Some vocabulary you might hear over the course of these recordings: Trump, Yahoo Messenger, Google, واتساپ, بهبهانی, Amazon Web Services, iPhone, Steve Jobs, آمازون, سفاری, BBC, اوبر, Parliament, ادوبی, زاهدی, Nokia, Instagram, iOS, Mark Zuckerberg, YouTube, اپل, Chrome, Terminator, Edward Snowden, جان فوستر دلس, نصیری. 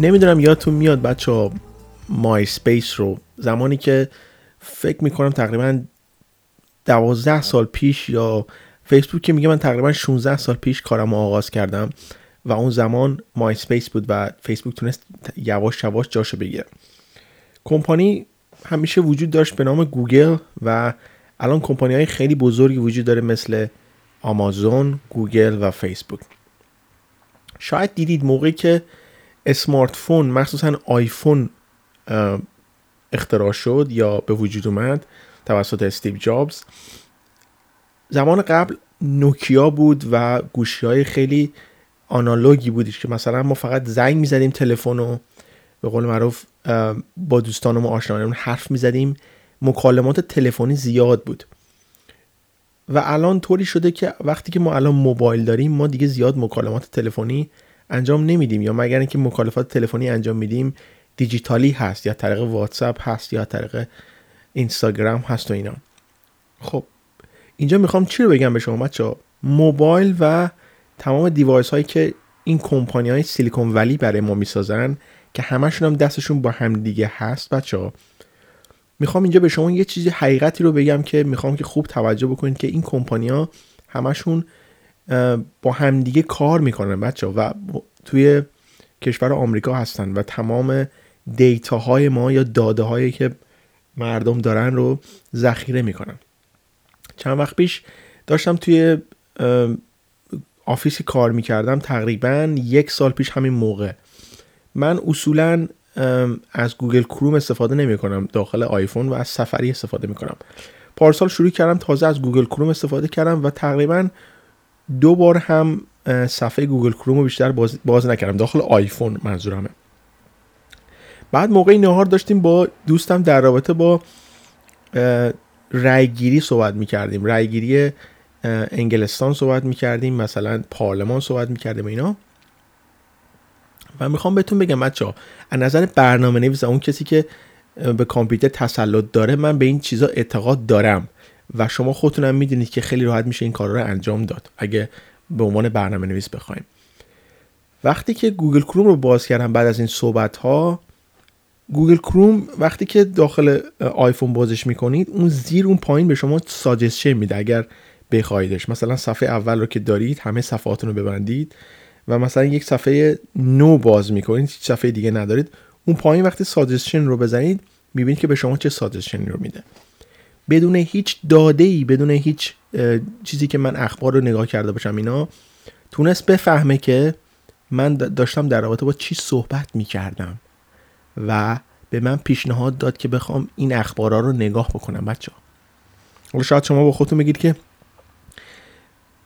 نمیدونم یادتون میاد بچه‌ها مای اسپیس رو، زمانی که فکر میکنم تقریبا 12 سال پیش، یا فیسبوک که میگه من تقریبا 16 سال پیش کارم رو آغاز کردم و اون زمان مای اسپیس بود و فیسبوک تونست یواش یواش جاشو بگیره. کمپانی همیشه وجود داشت به نام گوگل و الان کمپانی های خیلی بزرگی وجود داره مثل آمازون، گوگل و فیسبوک. شاید دیدید موقعی که اسمارت فون مخصوصا آیفون اختراع شد یا به وجود اومد توسط استیو جابز، زمان قبل نوکیا بود و گوشی‌های خیلی آنالوگی بودش که مثلا ما فقط زنگ می‌زدیم تلفن رو، به قول معروف با دوستانم و آشنایانم حرف می‌زدیم، مکالمات تلفنی زیاد بود. و الان طوری شده که وقتی که ما الان موبایل داریم ما دیگه زیاد مکالمات تلفنی انجام نمیدیم، یا مگر اینکه مکالمات تلفنی انجام میدیم دیجیتالی هست، یا طریق واتساپ هست، یا طریق اینستاگرام هست و اینا. خب اینجا میخوام چی رو بگم به شما بچه‌ها؟ موبایل و تمام دیوایس هایی که این کمپانی های سیلیکون ولی برای ما میسازن که همشون هم دستشون با هم دیگه هست بچه‌ها، میخوام اینجا به شما یه چیزی حقیقتی رو بگم که میخوام که خوب توجه بکنید که این کمپانی ها همشون با هم دیگه کار میکنن بچه‌ها و توی کشور آمریکا هستن و تمام دیتاهای ما یا داده هایی که مردم دارن رو ذخیره میکنن. چند وقت پیش داشتم توی آفیسی کار میکردم، تقریباً 1 سال پیش همین موقع. من اصولاً از گوگل کروم استفاده نمیکنم داخل آیفون و از سفاری استفاده میکنم. پارسال شروع کردم، تازه از گوگل کروم استفاده کردم و تقریباً 2 بار هم صفحه گوگل کروم رو بیشتر باز نکردم داخل آیفون منظورمه. بعد موقع نهار داشتیم با دوستم در رابطه با رایگیری صحبت میکردیم، رایگیری انگلستان صحبت میکردیم، مثلا پارلمان صحبت میکردیم اینا. و میخوام بهتون بگم بچه‌ها، از نظر برنامه نویس، اون کسی که به کامپیوتر تسلط داره، من به این چیزا اعتقاد دارم و شما خودتونم میدونید که خیلی راحت میشه این کارا رو انجام داد اگه به عنوان برنامه نویس بخوایم. وقتی که گوگل کروم رو باز کردم بعد از این صحبت ها، گوگل کروم وقتی که داخل آیفون بازش میکنید، اون زیر اون پایین به شما ساجستشن میده اگر بخوایدش. مثلا صفحه اول رو که دارید همه صفحاتون رو ببندید و مثلا یک صفحه نو باز میکنید، صفحه دیگه ندارید، اون پایین وقتی ساجستشن رو بزنید میبینید که به شما چه ساجستشنی رو میده، بدون هیچ داده‌ای، بدون هیچ چیزی که من اخبار رو نگاه کرده باشم. اینا تونست بفهمه که من داشتم در رابطه با چی صحبت میکردم و به من پیشنهاد داد که بخوام این اخبارا رو نگاه بکنم بچه ها. حالا شاید شما با خودتون بگید که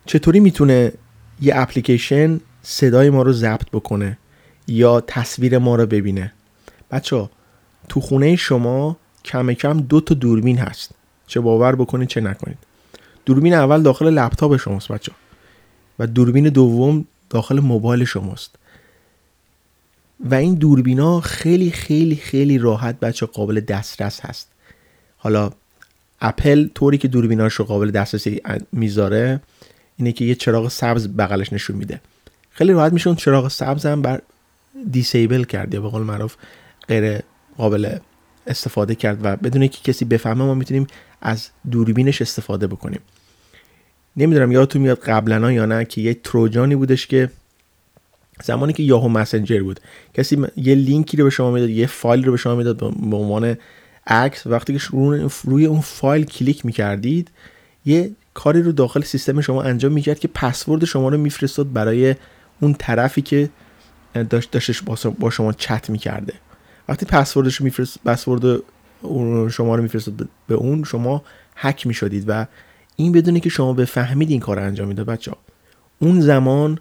چطوری میتونه یه اپلیکیشن صدای ما رو ضبط بکنه یا تصویر ما رو ببینه. بچه ها تو خونه شما کم کم 2 تا دوربین هست، چه باور بکنید چه نکنید. دوربین اول داخل لپتاپ شماست بچه ها و دوربین دوم داخل موبایل شماست و این دوربینا خیلی خیلی خیلی راحت بچه قابل دسترس هست. حالا اپل طوری که دوربیناش رو قابل دسترسی میذاره اینه که یه چراغ سبز بغلش نشون میده، خیلی راحت میشه اون چراغ سبز هم بر دیسیبل کرد یا به قول معروف غیر قابل استفاده کرد و بدون اینکه کسی بفهمه ما میتونیم از دوربینش استفاده بکنیم. نمیدونم یادتون میاد قبلا یا نه که یه تروجانی بودش که زمانی که یاهو مسنجر بود، کسی یه لینکی رو به شما میداد، یه فایل رو به شما میداد به عنوان عکس. وقتی که روی اون فایل کلیک میکردید، یه کاری رو داخل سیستم شما انجام میکرد که پسورد شما رو میفرستاد برای اون طرفی که داشتش با شما چت میکرده. وقتی پسورد شما رو میفرستاد به اون، شما هک میشدید و این بدونه که شما بفهمید این کار رو انجام میداد بچه‌ها. اون زمان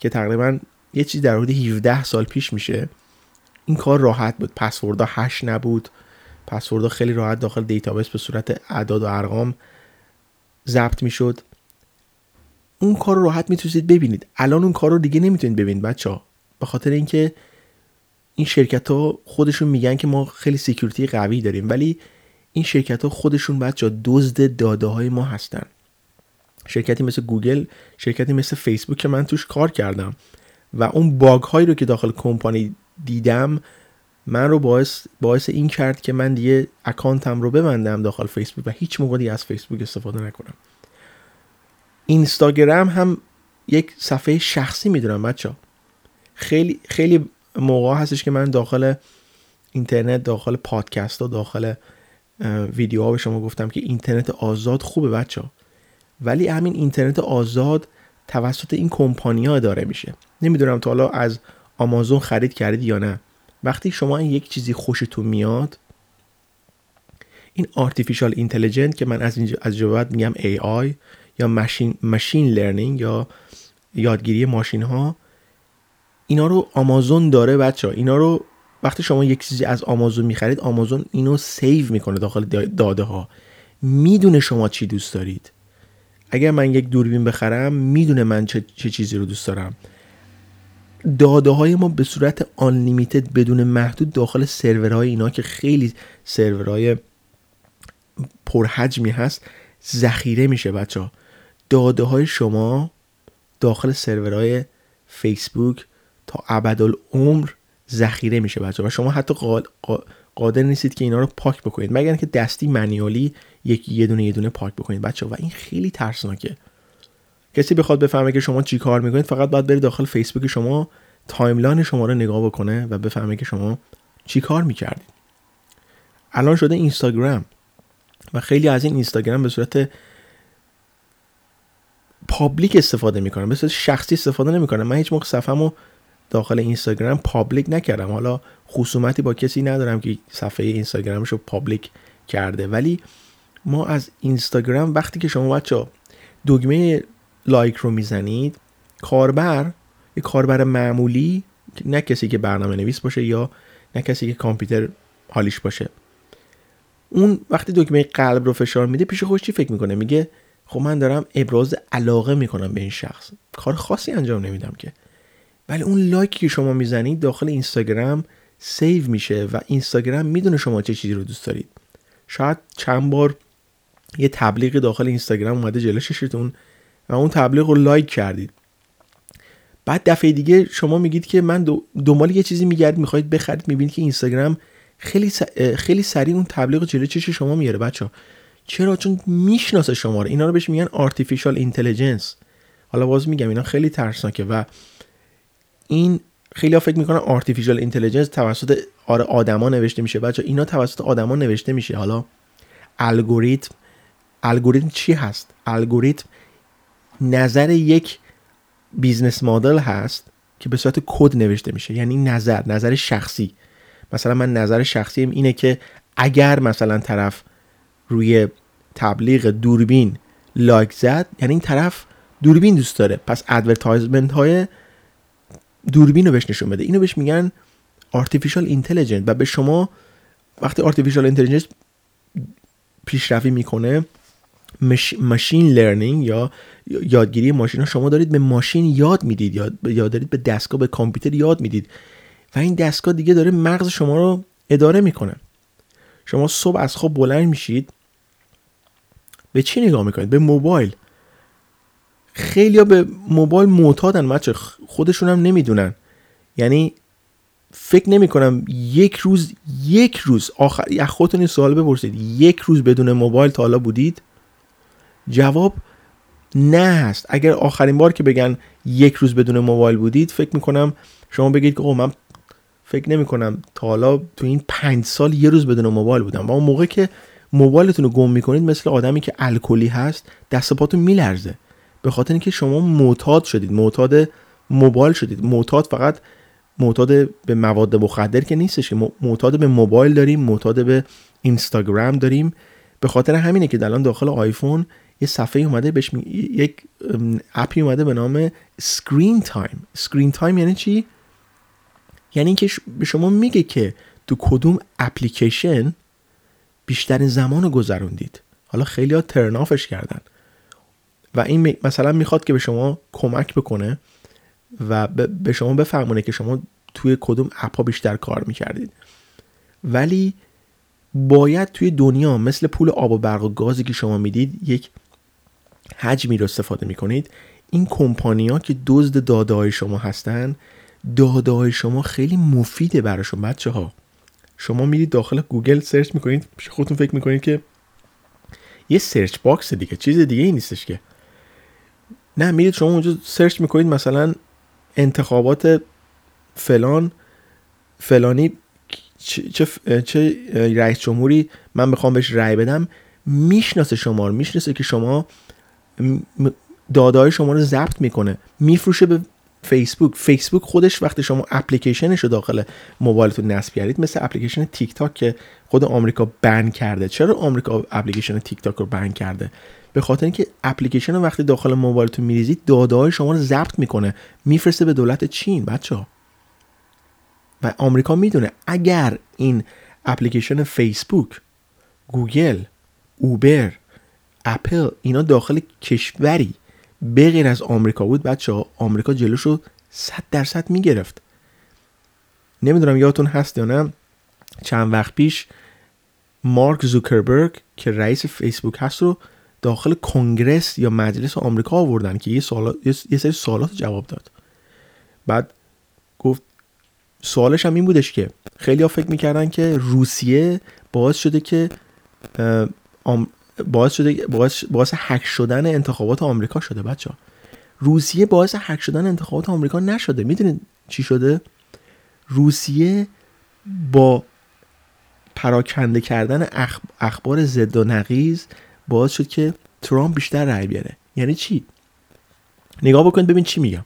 که تقریباً یه چیز در حدود 17 سال پیش میشه، این کار راحت بود، پسوردها هش نبود، پسوردها خیلی راحت داخل دیتابیس به صورت اعداد و ارقام ضبط میشد. اون کار راحت میتونید ببینید، الان اون کار رو دیگه نمیتونید ببینید بچه‌ها، به خاطر اینکه این شرکت ها خودشون میگن که ما خیلی سکیوریتی قوی داریم، ولی این شرکت ها خودشون بچه‌ها دزد داده های ما هستن. شرکتی مثل گوگل، شرکتی مثل فیسبوک که من توش کار کردم و اون باگ هایی رو که داخل کمپانی دیدم من رو باعث این کرد که من دیگه اکانتم رو ببندم داخل فیسبوک و هیچ موقع دیگه از فیسبوک استفاده نکنم. اینستاگرام هم یک صفحه شخصی میدونم بچه‌ها. خیلی خیلی موقع هستش که من داخل اینترنت، داخل پادکست ها، داخل ویدیوها به شما گفتم که اینترنت آزاد خوبه بچه‌ها، ولی همین اینترنت آزاد توسط این کمپانی‌ها اداره میشه. نمیدونم تا حالا از آمازون خرید کردید یا نه. وقتی شما یک چیزی خوشتون میاد، این آرتفیشال اینتلیجنت که من از جواب میگم AI یا ماشین لرنینگ یا یادگیری ماشین ها، اینا رو آمازون داره بچه ها. اینا رو وقتی شما یک چیزی از آمازون میخرید، آمازون اینو سیو میکنه داخل داده ها. میدونه شما چی دوست دارید. اگر من یک دوربین بخرم میدونه من چه چیزی رو دوست دارم. داده های ما به صورت unlimited بدون محدود داخل سرورهای اینا که خیلی سرورهای پرحجمی هست ذخیره میشه بچه ها. داده های شما داخل سرورهای فیسبوک تا ابدالعمر ذخیره میشه بچه ها و شما حتی قادر نیستید که اینا رو پاک بکنید مگر اینکه دستی منیولی یه دونه پاک بکنید بچه ها. و این خیلی ترسناکه. کسی بخواد بفهمه که شما چی کار میکنید، فقط باید بره داخل فیسبوک شما، تایملاین شما رو نگاه بکنه و بفهمه که شما چی کار میکردید. الان شده اینستاگرام و خیلی از این اینستاگرام به صورت پابلیک استفاده میکنن، به صورت شخصی استفاده نمیکنن. من هیچ موقع صفحه‌مو داخل اینستاگرام پابلیک نکردم. حالا خصومتی با کسی ندارم که صفحه اینستاگرامش رو پابلیک کرده، ولی ما از اینستاگرام وقتی که شما بچه‌ها دکمه لایک رو میزنید، یک کاربر معمولی، نه کسی که برنامه نویس باشه یا نه کسی که کامپیوتر حالیش باشه، اون وقتی دکمه قلب رو فشار میده پیش خودش چی فکر میکنه؟ میگه خب من دارم ابراز علاقه میکنم به این شخص، کار خاصی انجام نمیدم که. ولی اون لایکی که شما میزنید داخل اینستاگرام سیو میشه و اینستاگرام میدونه شما چه چیزی رو دوست دارید. شاید چند بار یه تبلیغ داخل اینستاگرام اومده جلوی چشتون و اون تبلیغ رو لایک کردید، بعد دفعه دیگه شما میگید که من دنبال یه چیزی میگردید، میخواید بخرید، میبینید که اینستاگرام خیلی سریع اون تبلیغ جلوی چش شما میاره بچا. چرا؟ چون میشناسه شما رو. اینا رو بهش میگن آرتفیشال اینتلیجنس. حالا باز میگم اینا خیلی ترسناکه و این خیلی‌ها فکر میکنن آرتفیشال اینتلیجنس توسط آدما نوشته میشه بچا. اینا توسط آدما نوشته میشه. حالا الگوریتم چی هست؟ الگوریتم نظر یک بیزنس مدل هست که به صورت کد نوشته میشه، یعنی نظر شخصی. مثلا من نظر شخصیم اینه که اگر مثلا طرف روی تبلیغ دوربین لایک زد، یعنی این طرف دوربین دوست داره، پس ادورتایزمنت های دوربین رو بهش نشون بده. اینو بهش میگن آرتفیشال اینتلیجنس. و به شما وقتی آرتفیشال اینتلیجنس پیشرفت میکنه، ماشین لرنینگ یا یادگیری ماشین ها، شما دارید به ماشین یاد میدید یا دارید به دستگاه، به کامپیوتر یاد میدید و این دستگاه دیگه داره مغز شما رو اداره میکنه. شما صبح از خواب بلند میشید، به چی نگاه میکنید؟ به موبایل. خیلیا به موبایل معتادن بچه، خودشون هم نمیدونن. یعنی فکر نمیکنم یک روز آخر یا خودتون این سوال بپرسید، یک روز بدون موبایل تا حالا بودید؟ جواب نه هست. اگر آخرین بار که بگن یک روز بدون موبایل بودید، فکر میکنم شما بگید که اوه من فکر نمیکنم تا حالا تو این 5 سال یه روز بدون موبایل بودم. و اون موقع که موبایلتون رو گم میکنید، مثل آدمی که الکلی هست، دست و پاتون میلرزه، به خاطر اینکه شما معتاد شدید، معتاد موبایل شدید. معتاد فقط معتاد به مواد مخدر که نیستش، معتاد به موبایل داریم، معتاد به اینستاگرام داریم. به خاطر همینه که الان داخل آیفون یه صفحه اومده، یک اپی اومده به نام اسکرین تایم. اسکرین تایم یعنی چی؟ یعنی اینکه به شما میگه که تو کدوم اپلیکیشن بیشتر زمان گذروندید. حالا خیلی‌ها ترن آفش کردن و این مثلا میخواد که به شما کمک بکنه و به شما بفهمونه که شما توی کدوم اپا بیشتر کار میکردید. ولی باید توی دنیا مثل پول آب و برق و گازی که شما میدید، یک حجمی رو استفاده میکنید. این کمپانی‌ها که دزد داده‌های شما هستن، داده های شما خیلی مفیده براشون بچه ها. شما میرید داخل گوگل سرچ میکنید، خودتون فکر میکنید که یه سرچ باکس دیگه، چیز دیگه ای نیستش که. نه، میرید شما اونجا سرچ میکنید مثلا انتخابات فلان فلانی، چه رئیس جمهوری من بخوام بهش رأی بدم، میشناسه شما رو، میشناسه که شما داده‌های شما رو ضبط میکنه، میفروشه به فیسبوک. فیسبوک خودش وقتی شما اپلیکیشنش رو داخل موبایلتون نصب کردید، مثل اپلیکیشن تیک تاک که خود آمریکا بن کرده. چرا آمریکا اپلیکیشن تیک تاک رو بن کرده؟ به خاطر اینکه اپلیکیشن رو وقتی داخل موبایلتون میریزید، داده‌های شما رو ضبط میکنه، میفرسته به دولت چین بچه‌ها. و آمریکا میدونه اگر این اپلیکیشن فیسبوک، گوگل، اوبر، اپل اینا داخل کشوری بغیر از آمریکا بود بچه‌ها، آمریکا جلوشو 100% میگرفت. نمیدونم یادتون هست یا نه، چند وقت پیش مارک زوکربرگ که رئیس فیسبوک هست رو داخل کنگرس یا مجلس آمریکا آوردن که یه سری سوالات جواب داد. بعد گفت سوالش هم این بودش که خیلی‌ها فکر می‌کردن که روسیه باعث هک شدن انتخابات آمریکا شده بچه‌ها. روسیه باعث هک شدن انتخابات آمریکا نشده. میدونید چی شده؟ روسیه با پراکنده کردن اخبار ضد و نقیض باعث شد که ترامپ بیشتر رأی بیاره. یعنی چی؟ نگاه بکنید ببین چی میگم.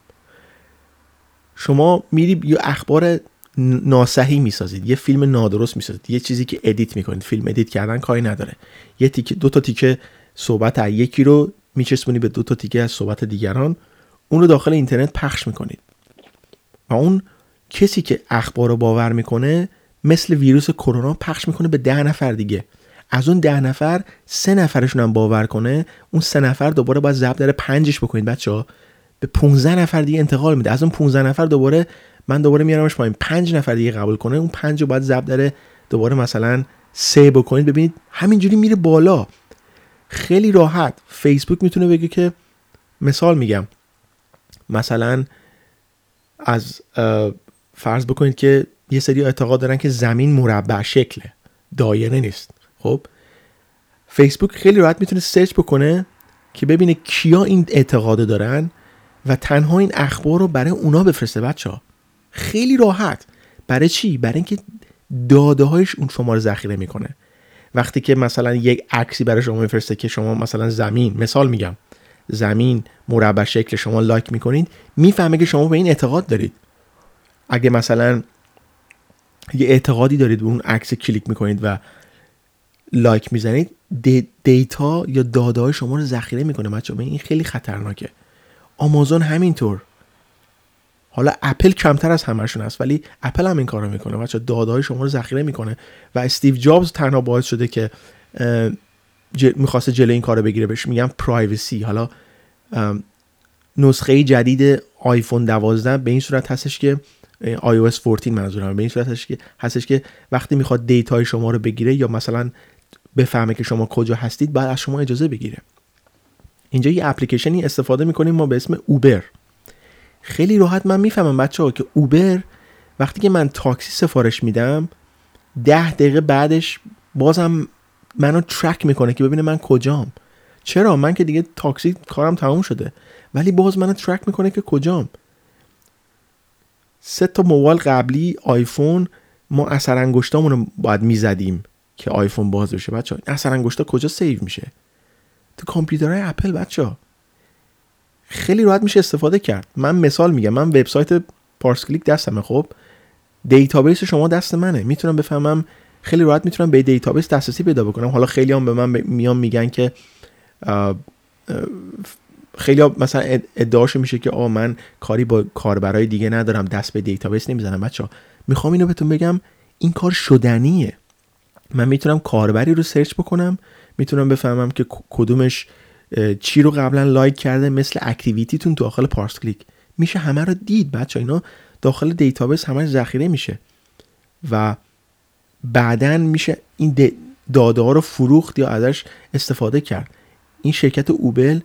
شما میری یه اخبار ناسحی میسازید، یه فیلم نادرست میسازید، یه چیزی که ادیت میکنید. فیلم ادیت کردن کاری نداره، یه تیکه دو تا تیکه صحبت یکی رو میچسبونی به دو تا تیکه از صحبت دیگران، اون رو داخل اینترنت پخش میکنید و اون کسی که اخبار رو باور میکنه مثل ویروس کرونا پخش میکنه به 10 نفر دیگه. از اون 10 نفر 3 نفرشون هم باور کنه، اون 3 نفر دوباره باید ضبط در 5ش بکنید بچه‌ها، به 15 نفر دیگه انتقال میده. از اون 15 نفر دوباره من دوباره میارمش پایین، 5 نفر دیگه قبول کنه، اون 5 رو باید ضبط داره دوباره مثلا 3 بکنید. ببینید همینجوری میره بالا خیلی راحت. فیسبوک میتونه بگه که، مثال میگم، مثلا از فرض بکنید که یه سری اعتقاد دارن که زمین مربع شکله، دایره نیست. خب فیسبوک خیلی راحت میتونه سرچ بکنه که ببینه کیا این اعتقاد دارن و تنها این اخبار رو برای اونا بفرسته بچه‌ها. خیلی راحت. برای چی؟ برای اینکه داده‌هاش اون شما رو ذخیره میکنه. وقتی که مثلا یک عکسی برای شما میفرسته که شما مثلا زمین، مثال میگم، زمین مربع شکل، شما لایک میکنید، میفهمه که شما به این اعتقاد دارید. اگه مثلا یه اعتقادی دارید و اون عکس کلیک میکنید و لایک میزنید، دیتا یا داده‌های شما رو ذخیره میکنه بچه‌ها. این خیلی خطرناکه. آمازون همینطور. حالا اپل کمتر از همه‌شون هست ولی اپل هم این کارو میکنه بچا، داده‌های شما رو ذخیره میکنه و استیو جابز تنها باعث شده که میخواسته جلوی این کارو بگیره. بهش میگم پرایوسی. حالا نسخه جدید آیفون 12 به این صورت هستش که iOS 14 منظورم به این صورت هستش که وقتی میخواد دیتای شما رو بگیره یا مثلا بفهمه که شما کجا هستید، بعد از شما اجازه بگیره. اینجا یه اپلیکیشنی استفاده میکنیم ما به اسم اوبر. خیلی راحت من میفهمم بچه‌ها که اوبر وقتی که من تاکسی سفارش میدم، 10 دقیقه بعدش بازم منو ترک میکنه که ببینه من کجام. چرا؟ من که دیگه تاکسی کارم تموم شده، ولی باز منو ترک میکنه که کجام. 3 تا موبایل قبلی آیفون ما اثر انگشتامون رو باید میزدیم که آیفون باز بشه بچه‌ها. اثر انگشتا کجا سیو میشه؟ تو کامپیوترهای اپل بچه‌ها. خیلی راحت میشه استفاده کرد. من مثال میگم، من وبسایت پارس کلیک دستمه، خب دیتابیس شما دست منه، میتونم بفهمم، خیلی راحت میتونم به دیتابیس دسترسی پیدا بکنم. حالا خیلی هم به من میان میگن که خیلی ها مثلا ادعاش میشه که من کاری با کاربرای دیگه ندارم، دست به دیتابیس نمیزنم. بچه‌ها میخوام اینو بهتون بگم، این کار شدنیه. من میتونم کاربری رو سرچ بکنم، میتونم بفهمم که کدومش چی رو قبلا لایک کرده، مثل اکتیویتیتون تو داخل پارس کلیک، میشه همه رو دید بچه‌ها. اینا داخل دیتابیس همه ذخیره میشه و بعدن میشه این داده ها رو فروخت یا ازش استفاده کرد. این شرکت اوبر،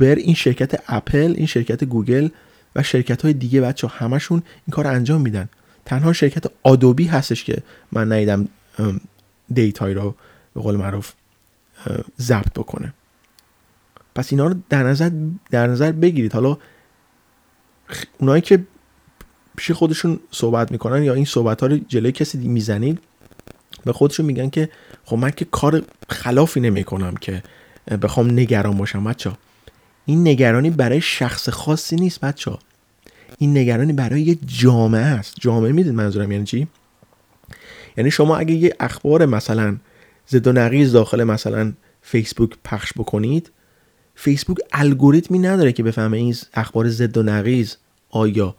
این شرکت اپل، این شرکت گوگل و شرکت‌های دیگه بچا همشون این کارو انجام میدن. تنها شرکت آدوبی هستش که من ندیدم دیتای رو به قول معروف ضبط بکنه. پس اینا رو در نظر بگیرید. حالا اونایی که پیش خودشون صحبت میکنن یا این صحبت‌ها رو جلوی کسی میزنید، به خودشون میگن که خب من که کار خلافی نمیکنم که بخوام نگران باشم. بچا این نگرانی برای شخص خاصی نیست بچا، این نگرانی برای یه جامعه است. جامعه میدید منظورم یعنی چی؟ یعنی شما اگه یه اخبار مثلا زد و نقیض داخل مثلا فیسبوک پخش بکنید، فیسبوک الگوریتمی نداره که بفهمه این اخبار زد و نقیض آیا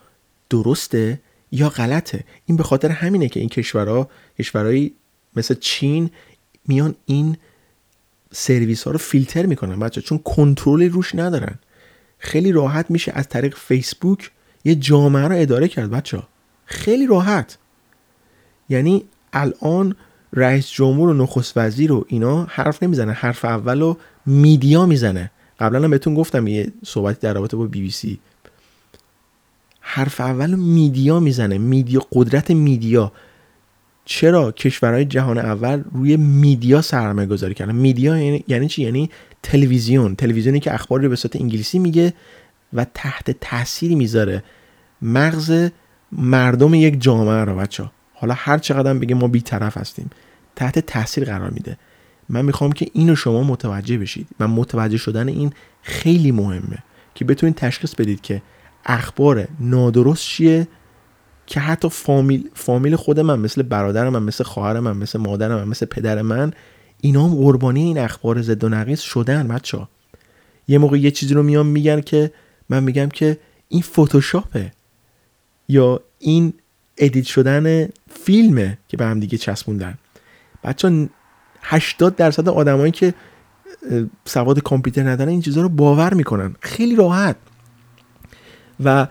درسته یا غلطه. این به خاطر همینه که این کشورایی مثل چین میان این سرویس ها رو فیلتر میکنن بچه، چون کنترل روش ندارن. خیلی راحت میشه از طریق فیسبوک یه جامعه رو اداره کرد بچه، خیلی راحت. یعنی الان رئیس جمهور و نخست وزیر و اینا حرف نمیزنه، حرف اولو میدیا میزنه. قبلا هم بهتون گفتم یه صحبتی در رابطه با BBC، حرف اولو میدیا میزنه. میدیا، قدرت میدیا. چرا کشورهای جهان اول روی میدیا سرمایه گذاری کردن؟ میدیا یعنی چی؟ یعنی تلویزیون. تلویزیونی که اخبار رو به صورت انگلیسی میگه و تحت تاثیر میذاره مغز مردم یک جامعه رو بچا. حالا هر چقدر بگه ما بی‌طرف هستیم، تحت تاثیر قرار میده. من میخوام که اینو شما متوجه بشید و متوجه شدن این خیلی مهمه که بتونید تشخیص بدید که اخبار نادرست چیه، که حتی فامیل خود من، مثل برادر من، مثل خواهر من، مثل مادر من، مثل پدر من، اینا هم قربانی این اخبار زد و نقیض شدن بچا. یه موقع یه چیزی رو میام میگن که من میگم که این فتوشاپه یا این ادیت شدن فیلمه که به هم دیگه چسبوندن. بچا 80% آدمایی که سواد کامپیوتر ندارن این چیزا رو باور میکنن خیلی راحت. و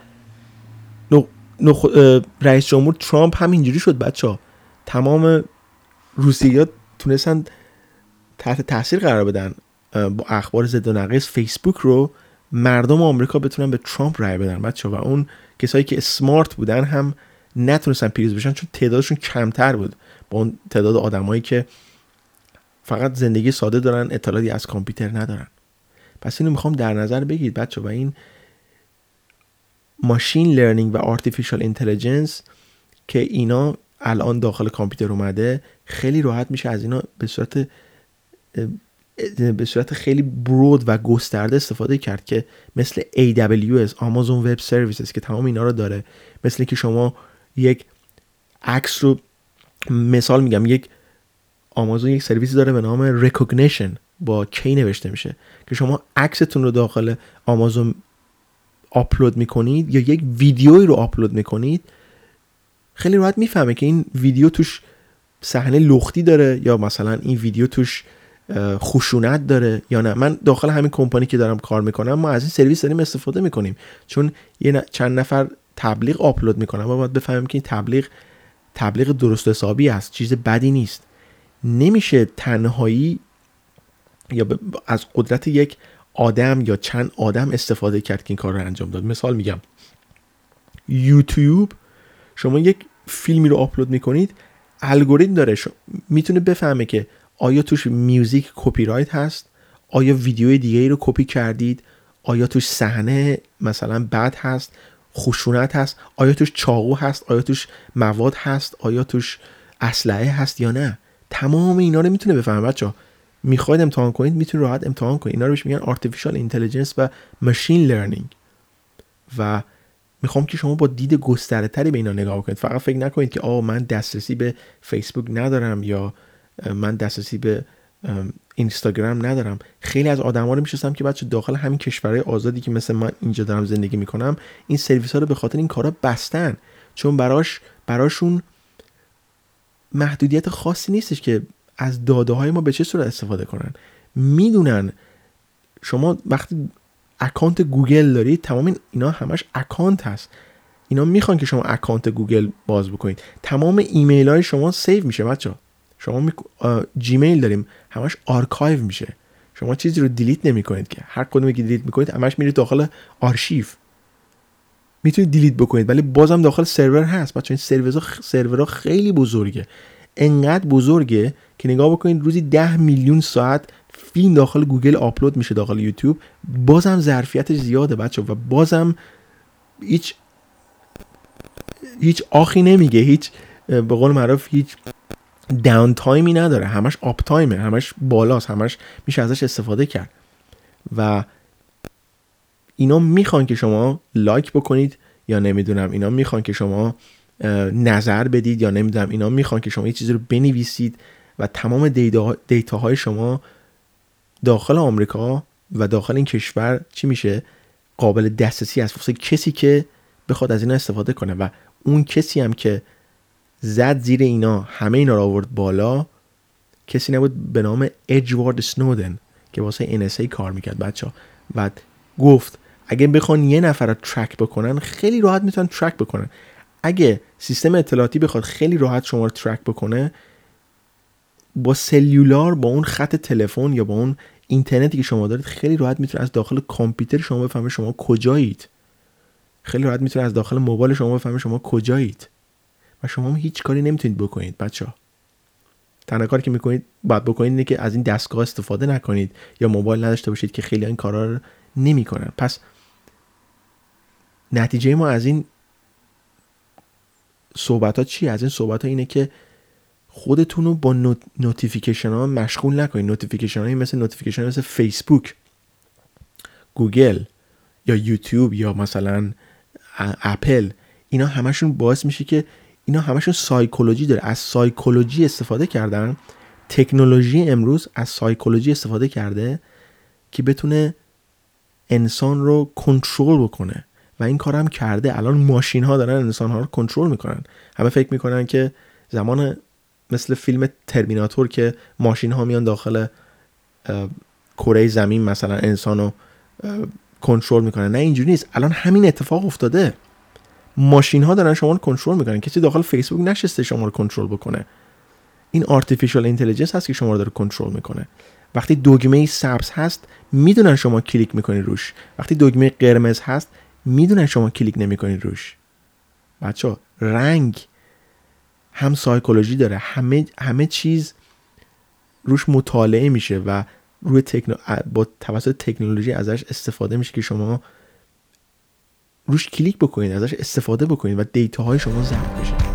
رئیس جمهور ترامپ هم اینجوری شد بچا. تمام روسیه‌ها تونستن تحت تاثیر قرار بدن با اخبار زد و نقیض فیسبوک رو، مردم آمریکا بتونن به ترامپ رای بدن بچا. و اون کسایی که اسمارت بودن هم نتونستن پیروز بشن چون تعدادشون کمتر بود با اون تعداد آدمایی که فقط زندگی ساده دارن، اطلاعاتی از کامپیوتر ندارن. پس اینو میخوام در نظر بگیرید بچا. و این ماشین لرنینگ و آرتفیشال اینتلیجنس که اینا الان داخل کامپیوتر اومده، خیلی راحت میشه از اینا به صورت خیلی برود و گسترده استفاده کرد، که مثل AWS، Amazon Web Services، که تمام اینا رو داره. مثل که شما یک عکس رو، مثال میگم، یک آمازون یک سرویسی داره به نام Recognition با K نوشته میشه، که شما عکستون رو داخل آمازون آپلود میکنید یا یک ویدیوی رو آپلود میکنید، خیلی راحت میفهمه که این ویدیو توش صحنه لختی داره یا مثلا این ویدیو توش خشونت داره یا نه. من داخل همین کمپانی که دارم کار میکنم، ما از این سرویس داریم استفاده میکنیم، چون چند نفر تبلیغ آپلود میکنن، ما باید بفهمیم که این تبلیغ درست حسابی است، چیز بدی نیست. نمیشه تنهایی یا از قدرت یک آدم یا چند آدم استفاده کرد که این کار رو انجام داد. مثال میگم یوتیوب، شما یک فیلمی رو آپلود میکنید، الگوریتم داره، میتونه بفهمه که آیا توش میوزیک کپی رایت هست، آیا ویدیوی دیگه رو کپی کردید، آیا توش صحنه مثلا بد هست، خشونت هست، آیا توش چاقو هست، آیا توش مواد هست، آیا توش اسلحه هست یا نه. تمام اینا رو میتونه بفهمه بچا. میخواید امتحان کنید، میتونید راحت امتحان کنید. اینا رو بهش میگن آرتفیشال اینتلیجنس و ماشین لرنینگ. و میخوام که شما با دید گسترده تری به اینا نگاه کنید. فقط فکر نکنید که آه من دسترسی به فیسبوک ندارم یا من دسترسی به اینستاگرام ندارم. خیلی از آدما رو میشناسم که بچه داخل همین کشورهای آزادی که مثل من اینجا دارم زندگی میکنم، این سرویس ها رو به خاطر این کارا بستن، چون براشون محدودیت خاصی نیستش که از داده های ما به چه صورت استفاده کنن. میدونن شما وقتی اکانت گوگل دارید، تمام اینا همش اکانت هست، اینا میخوان که شما اکانت گوگل باز بکنید. تمام ایمیل های شما سیو میشه بچا. شما جیمیل داریم، همش آرکایو میشه، شما چیزی رو دیلیت نمی کنید که. هر کدومی که دیلیت میکنید همش میره داخل آرشیو. میتونید دیلیت بکنید ولی بازم داخل سرور هست. بچه‌ها این سرورها خیلی بزرگه، انقدر بزرگه که نگاه بکنید روزی 10 میلیون ساعت فیلم داخل گوگل آپلود میشه، داخل یوتیوب، بازم ظرفیتش زیاده بچه‌ها و بازم هیچ آخی نمیگه، هیچ به قول معروف هیچ داون تایمی نداره، همش آپ تایمه، همش بالاست، همش میشه ازش استفاده کرد. و اینا میخوان که شما لایک بکنید یا نمیدونم اینا میخوان که شما نظر بدید یا نمیدونم اینا میخوان که شما یه چیزی رو بنویسید و تمام دیتاهای شما داخل آمریکا و داخل این کشور چی میشه؟ قابل دسترسی از واسه کسی که بخواد از اینا استفاده کنه. و اون کسی هم که زد زیر اینا همه اینا رو آورد بالا کسی نبود به نام ادوارد سنودن که واسه NSA کار میکرد بچه‌ها و گفت اگه بخوان یه نفر رو ترک بکنن خیلی راحت میتونن ترک بکنن. اگه سیستم اطلاعاتی بخواد خیلی راحت شما رو ترک بکنه با سلولار، با اون خط تلفن یا با اون اینترنتی که شما دارید خیلی راحت میتونه از داخل کامپیوتر شما بفهمه شما کجایید، خیلی راحت میتونه از داخل موبایل شما بفهمه شما کجایید و شما هم هیچ کاری نمیتونید بکنید بچه‌ها. تنها کاری که میکنید باید بکنید اینه که از این دستگاه استفاده نکنید یا موبایل نداشته باشید که خیلی این کارا رو نمیکنن. پس نتیجه ما از این صحبت‌ها چیه؟ از این صحبت‌ها اینه که خودتون رو با نوتیفیکیشن‌ها مشغول نکنید. نوتیفیکیشن‌هایی مثل فیسبوک، گوگل یا یوتیوب یا مثلا اپل، اینا همشون باعث میشه که اینا همشون سایکولوژی داره، از سایکولوژی استفاده کردن. تکنولوژی امروز از سایکولوژی استفاده کرده که بتونه انسان رو کنترل بکنه و این کار هم کرده. الان ماشین ها دارن انسان ها رو کنترل میکنن. همه فکر میکنن که زمان مثل فیلم ترمیناتور که ماشین ها میان داخل کره زمین مثلا انسان رو کنترل میکنن. نه اینجوری نیست. الان همین اتفاق افتاده، ماشین ها دارن شما رو کنترل میکنن. کسی داخل فیسبوک نشسته شما رو کنترل بکنه. این آرتفیشال اینتلیجنس هست که شما رو داره کنترل میکنه. وقتی دگمه سبز هست میدونن شما کلیک میکنید روش، وقتی دگمه قرمز هست میدونن شما کلیک نمیکنید روش. بچه‌ها رنگ هم سایکولوژی داره، همه چیز روش مطالعه میشه و روی با توسط تکنولوژی ازش استفاده میشه که شما روش کلیک بکنید، ازش استفاده بکنید و دیتاهای شما ضبط بشه.